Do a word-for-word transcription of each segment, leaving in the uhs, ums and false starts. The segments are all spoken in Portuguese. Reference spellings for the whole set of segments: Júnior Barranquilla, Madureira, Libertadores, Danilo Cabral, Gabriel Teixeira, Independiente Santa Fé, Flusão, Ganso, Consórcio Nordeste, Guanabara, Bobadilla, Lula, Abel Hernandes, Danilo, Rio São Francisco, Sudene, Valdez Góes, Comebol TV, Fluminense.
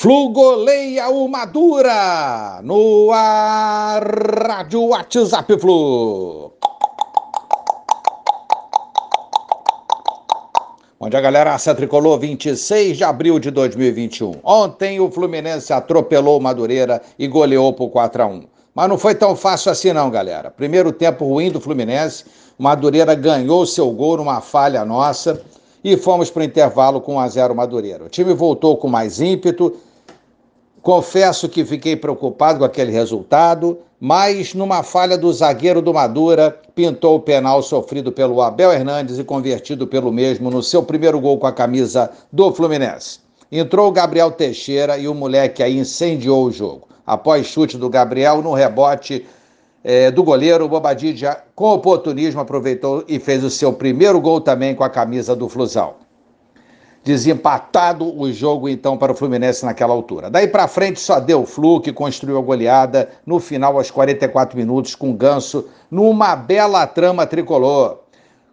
Flu goleia o Madura, no ar, rádio WhatsApp Flu. Bom dia, galera. Aça Tricolor, vinte e seis de abril de dois mil e vinte e um. Ontem o Fluminense atropelou o Madureira e goleou por quatro a um. Mas não foi tão fácil assim não, galera. Primeiro tempo ruim do Fluminense, o Madureira ganhou seu gol numa falha nossa e fomos para o intervalo com um a zero Madureira. O time voltou com mais ímpeto. Confesso que fiquei preocupado com aquele resultado, mas numa falha do zagueiro do Madura, pintou o penal sofrido pelo Abel Hernandes e convertido pelo mesmo no seu primeiro gol com a camisa do Fluminense. Entrou o Gabriel Teixeira e o moleque aí incendiou o jogo. Após chute do Gabriel, no rebote eh, do goleiro, o Bobadilla, com oportunismo, aproveitou e fez o seu primeiro gol também com a camisa do Flusão. Desempatado o jogo, então, para o Fluminense naquela altura. Daí para frente só deu o Flu, que construiu a goleada no final, aos quarenta e quatro minutos, com o Ganso, numa bela trama tricolor.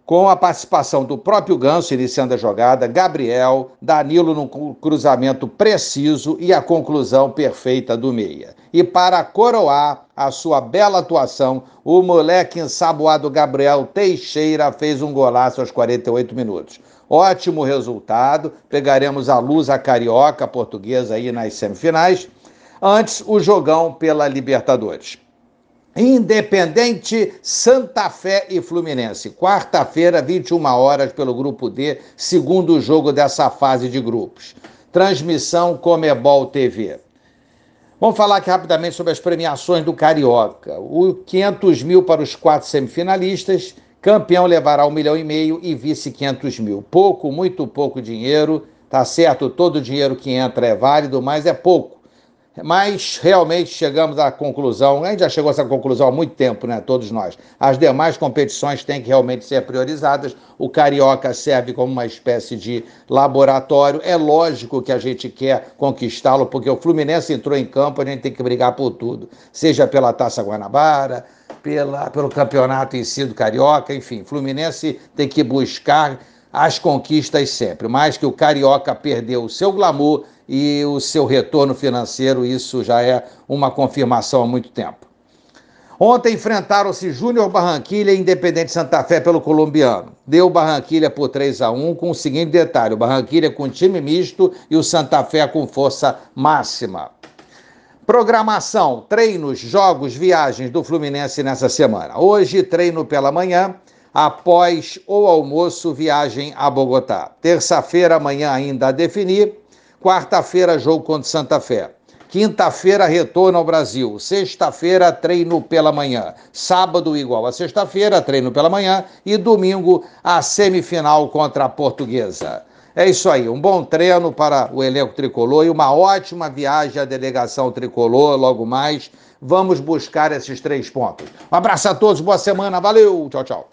Com a participação do próprio Ganso, iniciando a jogada, Gabriel, Danilo num cruzamento preciso e a conclusão perfeita do meia. E para coroar a sua bela atuação, o moleque ensaboado Gabriel Teixeira fez um golaço aos quarenta e oito minutos. Ótimo resultado, pegaremos a Lusa Carioca, portuguesa, aí nas semifinais, antes o jogão pela Libertadores. Independiente, Santa Fé e Fluminense, quarta-feira, vinte e uma horas, pelo Grupo D, segundo jogo dessa fase de grupos. Transmissão Comebol T V. Vamos falar aqui rapidamente sobre as premiações do Carioca. O quinhentos mil para os quatro semifinalistas, campeão levará um milhão e meio e vice quinhentos mil. Pouco, muito pouco dinheiro, tá certo? Todo o dinheiro que entra é válido, mas é pouco. Mas realmente chegamos à conclusão, a gente já chegou a essa conclusão há muito tempo, né? Todos nós. As demais competições têm que realmente ser priorizadas. O Carioca serve como uma espécie de laboratório. É lógico que a gente quer conquistá-lo, porque o Fluminense entrou em campo, a gente tem que brigar por tudo. Seja pela Taça Guanabara, Pela, pelo campeonato em si do Carioca, enfim, Fluminense tem que buscar as conquistas sempre, mas que o Carioca perdeu o seu glamour e o seu retorno financeiro, isso já é uma confirmação há muito tempo. Ontem enfrentaram-se Júnior Barranquilla e Independiente Santa Fé pelo colombiano. Deu Barranquilla por três a um com o seguinte detalhe, o Barranquilla com time misto e o Santa Fé com força máxima. Programação, treinos, jogos, viagens do Fluminense nessa semana. Hoje, treino pela manhã, após o almoço, viagem a Bogotá. Terça-feira, amanhã ainda a definir. Quarta-feira, jogo contra Santa Fé. Quinta-feira, retorno ao Brasil. Sexta-feira, treino pela manhã. Sábado, igual a sexta-feira, treino pela manhã. E domingo, a semifinal contra a Portuguesa. É isso aí, um bom treino para o elenco tricolor e uma ótima viagem à delegação tricolor logo mais. Vamos buscar esses três pontos. Um abraço a todos, boa semana, valeu, tchau, tchau.